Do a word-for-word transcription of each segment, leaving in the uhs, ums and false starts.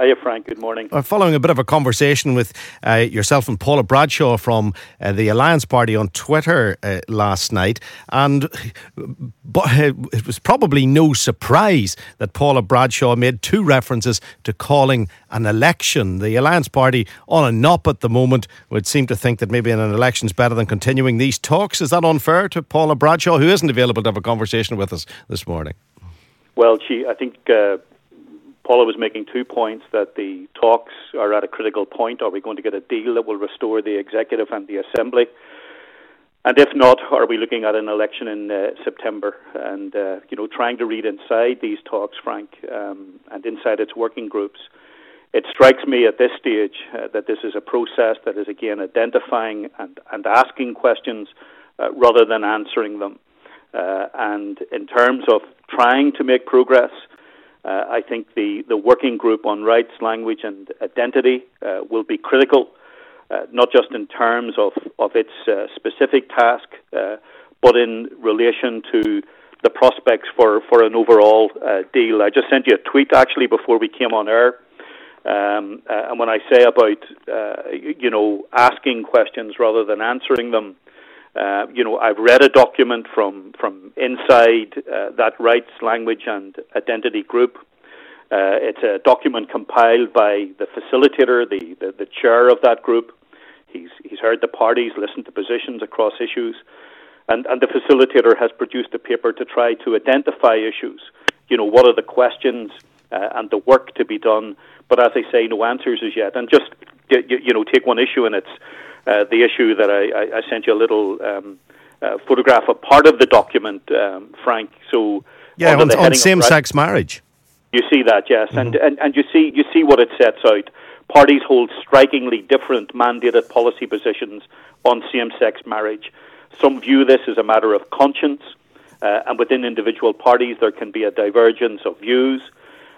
Hiya, Frank. Good morning. We're following a bit of a conversation with uh, yourself and Paula Bradshaw from uh, the Alliance Party on Twitter uh, last night, and but, uh, it was probably no surprise that Paula Bradshaw made two references to calling an election. The Alliance Party, on a nop at the moment, would seem to think that maybe an election is better than continuing these talks. Is that unfair to Paula Bradshaw, who isn't available to have a conversation with us this morning? Well, she, I think... Uh Paula was making two points, that the talks are at a critical point. Are we going to get a deal that will restore the executive and the assembly? And if not, are we looking at an election in uh, September? And, uh, you know, trying to read inside these talks, Frank, um, and inside its working groups, it strikes me at this stage uh, that this is a process that is, again, identifying and, and asking questions uh, rather than answering them. Uh, and in terms of trying to make progress, Uh, I think the, the working group on rights, language and identity uh, will be critical, uh, not just in terms of, of its uh, specific task, uh, but in relation to the prospects for, for an overall uh, deal. I just sent you a tweet, actually, before we came on air. Um, uh, and when I say about, uh, you know, asking questions rather than answering them, Uh, you know, I've read a document from, from inside uh, that rights, language and identity group. Uh, it's a document compiled by the facilitator, the, the, the chair of that group. He's he's heard the parties, listened to positions across issues, and, and the facilitator has produced a paper to try to identify issues. You know, what are the questions uh, and the work to be done? But as I say, no answers as yet. And just, you, you know, take one issue and it's Uh, the issue that I, I, I sent you a little um, uh, photograph of part of the document, um, Frank. So yeah, on, on same-sex marriage. You see that, yes, mm-hmm. and, and and you see you see what it sets out. Parties hold strikingly different mandated policy positions on same-sex marriage. Some view this as a matter of conscience, uh, and within individual parties there can be a divergence of views.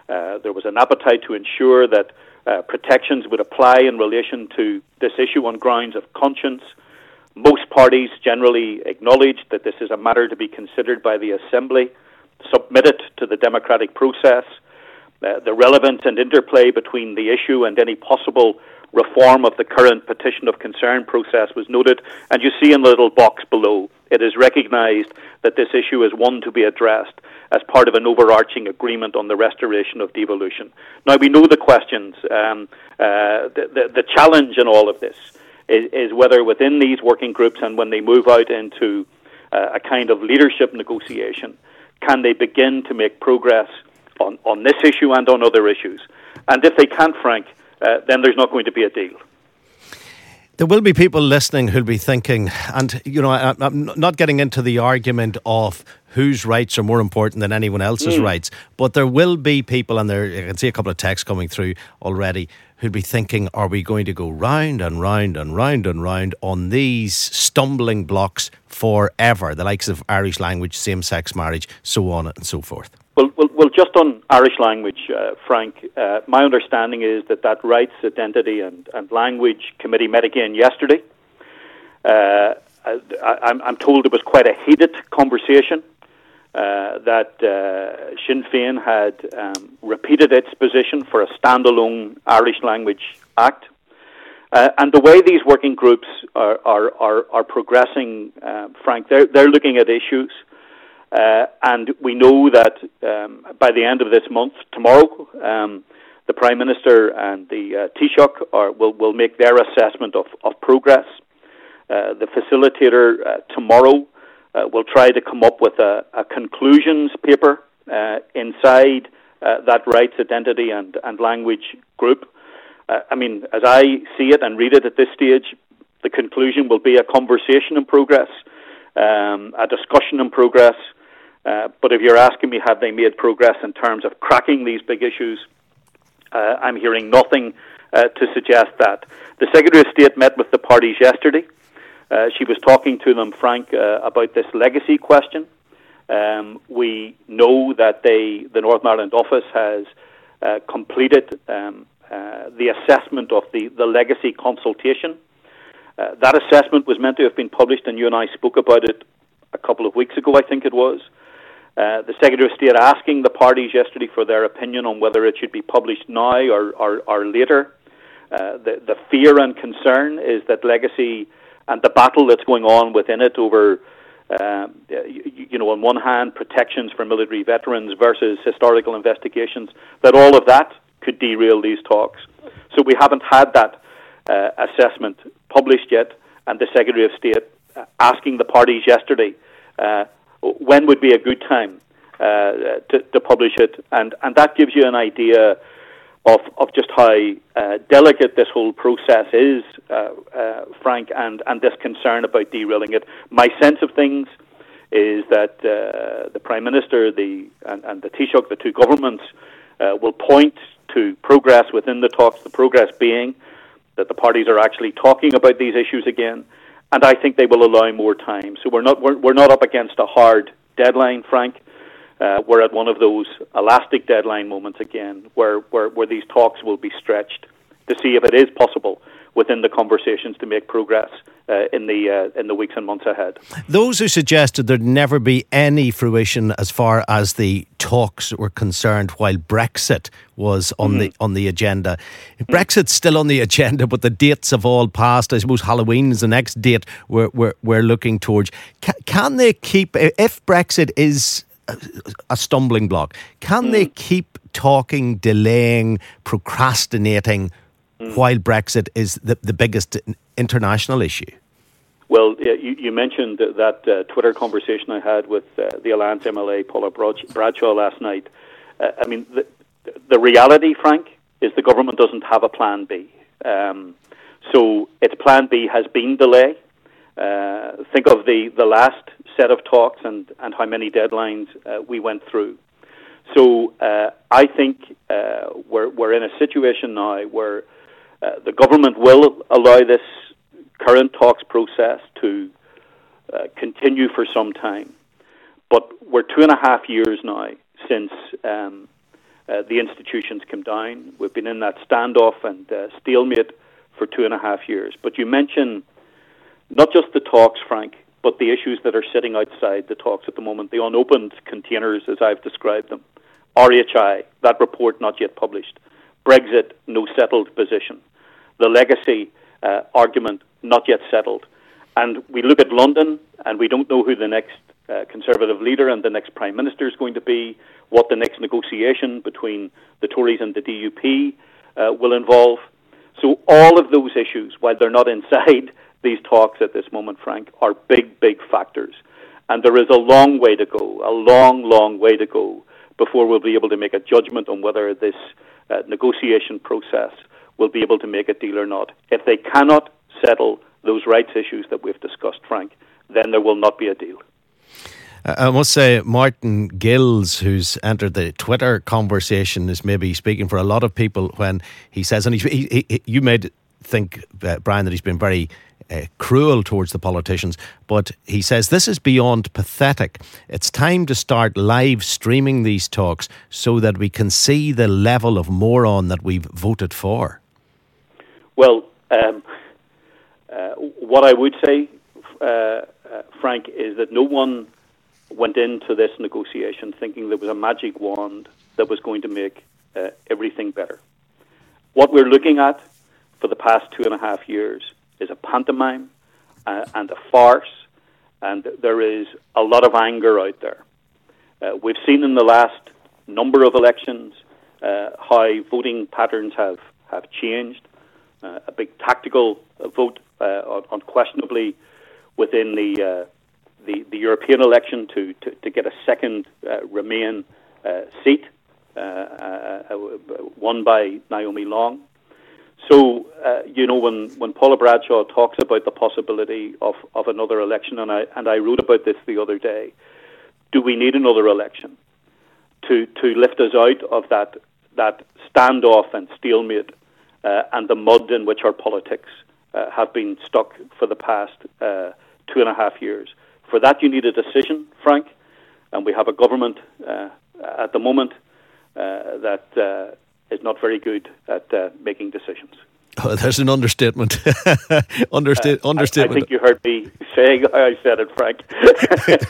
Uh, there was an appetite to ensure that Uh, protections would apply in relation to this issue on grounds of conscience. Most parties generally acknowledged that this is a matter to be considered by the Assembly, submitted to the democratic process. Uh, the relevance and interplay between the issue and any possible reform of the current petition of concern process was noted. And you see in the little box below, it is recognised that this issue is one to be addressed as part of an overarching agreement on the restoration of devolution. Now, we know the questions. Um, uh, the, the, the challenge in all of this is, is whether within these working groups and when they move out into uh, a kind of leadership negotiation, can they begin to make progress on, on this issue and on other issues? And if they can't, Frank, Uh, then there's not going to be a deal. There will be people listening who'll be thinking, and, you know, I, I'm not getting into the argument of whose rights are more important than anyone else's mm. rights, but there will be people, and there I can see a couple of texts coming through already, who'd be thinking, are we going to go round and round and round and round on these stumbling blocks forever, the likes of Irish language, same-sex marriage, so on and so forth? Well, well, well just on Irish language, uh, Frank, uh, my understanding is that that Rights, Identity and, and Language Committee met again yesterday. Uh, I, I'm, I'm told it was quite a heated conversation, uh, that uh, Sinn Féin had um, repeated its position for a standalone Irish Language Act. Uh, and the way these working groups are, are, are, are progressing, uh, Frank, they're, they're looking at issues. Uh, and we know that um, by the end of this month, tomorrow, um, the Prime Minister and the uh, Taoiseach are, will, will make their assessment of, of progress. Uh, the facilitator uh, tomorrow uh, will try to come up with a, a conclusions paper uh, inside uh, that rights, identity and, and language group. Uh, I mean, as I see it and read it at this stage, the conclusion will be a conversation in progress, um, a discussion in progress. Uh, but if you're asking me, have they made progress in terms of cracking these big issues, uh, I'm hearing nothing uh, to suggest that. The Secretary of State met with the parties yesterday. Uh, she was talking to them, Frank, uh, about this legacy question. Um, we know that they, the Northern Ireland office has uh, completed um, uh, the assessment of the, the legacy consultation. Uh, that assessment was meant to have been published, and you and I spoke about it a couple of weeks ago, I think it was. Uh, the Secretary of State asking the parties yesterday for their opinion on whether it should be published now or, or, or later. Uh, the, the fear and concern is that legacy and the battle that's going on within it over, uh, you, you know, on one hand, protections for military veterans versus historical investigations, that all of that could derail these talks. So we haven't had that uh, assessment published yet, and the Secretary of State uh, asking the parties yesterday, uh, when would be a good time uh, to, to publish it? And, and that gives you an idea of, of just how uh, delicate this whole process is, uh, uh, Frank, and, and this concern about derailing it. My sense of things is that uh, the Prime Minister the and, and the Taoiseach, the two governments, uh, will point to progress within the talks, the progress being that the parties are actually talking about these issues again, and I think they will allow more time. So we're not we're, we're not up against a hard deadline, Frank. Uh, we're at one of those elastic deadline moments again, where, where, where these talks will be stretched to see if it is possible within the conversations to make progress uh, in the uh, in the weeks and months ahead. Those who suggested there'd never be any fruition as far as the talks were concerned, while Brexit was on mm-hmm. the on the agenda, Brexit's still on the agenda, but the dates have all passed. I suppose Halloween is the next date we're we're, we're looking towards. Can, can they keep, if Brexit is a stumbling block, can mm. they keep talking, delaying, procrastinating mm. while Brexit is the, the biggest international issue? Well, you, you mentioned that uh, Twitter conversation I had with uh, the Alliance M L A, Paula Bradshaw, last night. Uh, I mean, the, the reality, Frank, is the government doesn't have a plan B. Um, so its plan B has been delay. Uh, think of the, the last set of talks and, and how many deadlines uh, we went through. So uh, I think uh, we're we're in a situation now where uh, the government will allow this current talks process to uh, continue for some time. But we're two and a half years now since um, uh, the institutions came down. We've been in that standoff and uh, stalemate for two and a half years. But you mentioned not just the talks, Frank, but the issues that are sitting outside the talks at the moment, the unopened containers as I've described them, R H I, that report not yet published, Brexit, no settled position, the legacy uh, argument not yet settled. And we look at London and we don't know who the next uh, Conservative leader and the next Prime Minister is going to be, what the next negotiation between the Tories and the D U P uh, will involve. So all of those issues, while they're not inside these talks at this moment, Frank, are big, big factors. And there is a long way to go, a long, long way to go before we'll be able to make a judgment on whether this uh, negotiation process will be able to make a deal or not. If they cannot settle those rights issues that we've discussed, Frank, then there will not be a deal. I must say, Martin Gills, who's entered the Twitter conversation, is maybe speaking for a lot of people when he says, and he, he, he, you made think, uh, Brian, that he's been very Uh, cruel towards the politicians, but he says this is beyond pathetic. It's time to start live streaming these talks so that we can see the level of moron that we've voted for. Well, um, uh, what I would say, uh, uh, Frank, is that no one went into this negotiation thinking there was a magic wand that was going to make uh, everything better. What we're looking at for the past two and a half years is a pantomime uh, and a farce, and there is a lot of anger out there. Uh, we've seen in the last number of elections uh, how voting patterns have, have changed. Uh, a big tactical vote, uh, unquestionably, within the, uh, the the European election to, to, to get a second uh, Remain uh, seat, uh, uh, won by Naomi Long. So, uh, you know, when, when Paula Bradshaw talks about the possibility of, of another election, and I and I wrote about this the other day, do we need another election to to lift us out of that that standoff and stalemate uh, and the mud in which our politics uh, have been stuck for the past uh, two and a half years? For that, you need a decision, Frank, and we have a government uh, at the moment uh, that... Uh, is not very good at uh, making decisions. Oh, there's an understatement. Understa- uh, understatement. I, I think you heard me saying how I said it, Frank.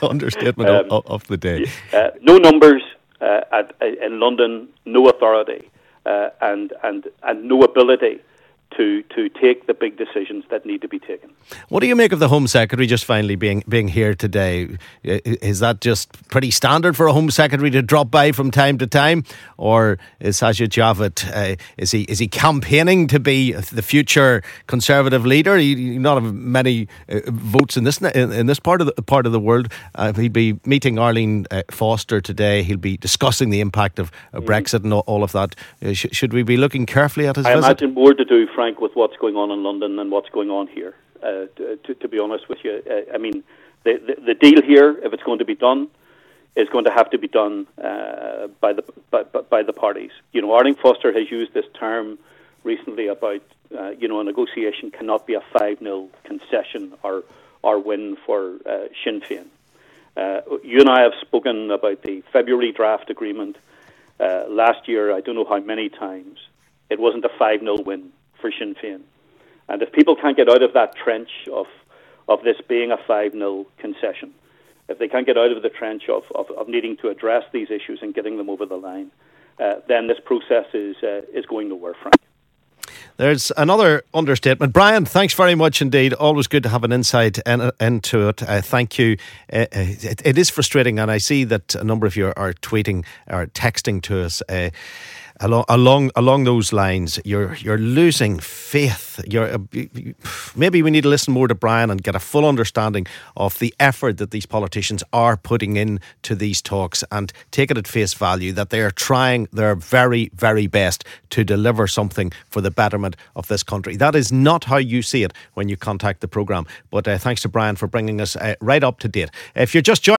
Understatement um, of, of the day. Uh, no numbers uh, at, in London, no authority, uh, and and and no ability to to take the big decisions that need to be taken. What do you make of the Home Secretary just finally being being here today? Is that just pretty standard for a Home Secretary to drop by from time to time, or is Sajid Javid uh, is he is he campaigning to be the future Conservative leader? He not have many uh, votes in this in, in this part of the part of the world. Uh, he'd be meeting Arlene uh, Foster today. He'll be discussing the impact of uh, mm-hmm. Brexit and all of that. Uh, sh- should we be looking carefully at his I visit? I imagine more to do, Frank, with what's going on in London and what's going on here. Uh, to, to be honest with you, uh, I mean, the, the, the deal here, if it's going to be done, is going to have to be done uh, by the by, by the parties. You know, Arlene Foster has used this term recently about, uh, you know, a negotiation cannot be a five nil concession or, or win for uh, Sinn Féin. Uh, you and I have spoken about the February draft agreement uh, last year, I don't know how many times. It wasn't a five nil win for Sinn Féin. And if people can't get out of that trench of of this being a five nil concession, if they can't get out of the trench of, of, of needing to address these issues and getting them over the line, uh, then this process is uh, is going nowhere, Frank. There's another understatement. Brian, thanks very much indeed. Always good to have an insight in, uh, into it. Uh, thank you. Uh, it, it is frustrating, and I see that a number of you are tweeting or texting to us uh, Along, along, along those lines. You're you're losing faith. You're maybe we need to listen more to Brian and get a full understanding of the effort that these politicians are putting in to these talks, and take it at face value that they are trying their very, very best to deliver something for the betterment of this country. That is not how you see it when you contact the programme. But uh, thanks to Brian for bringing us uh, right up to date. If you're just joining.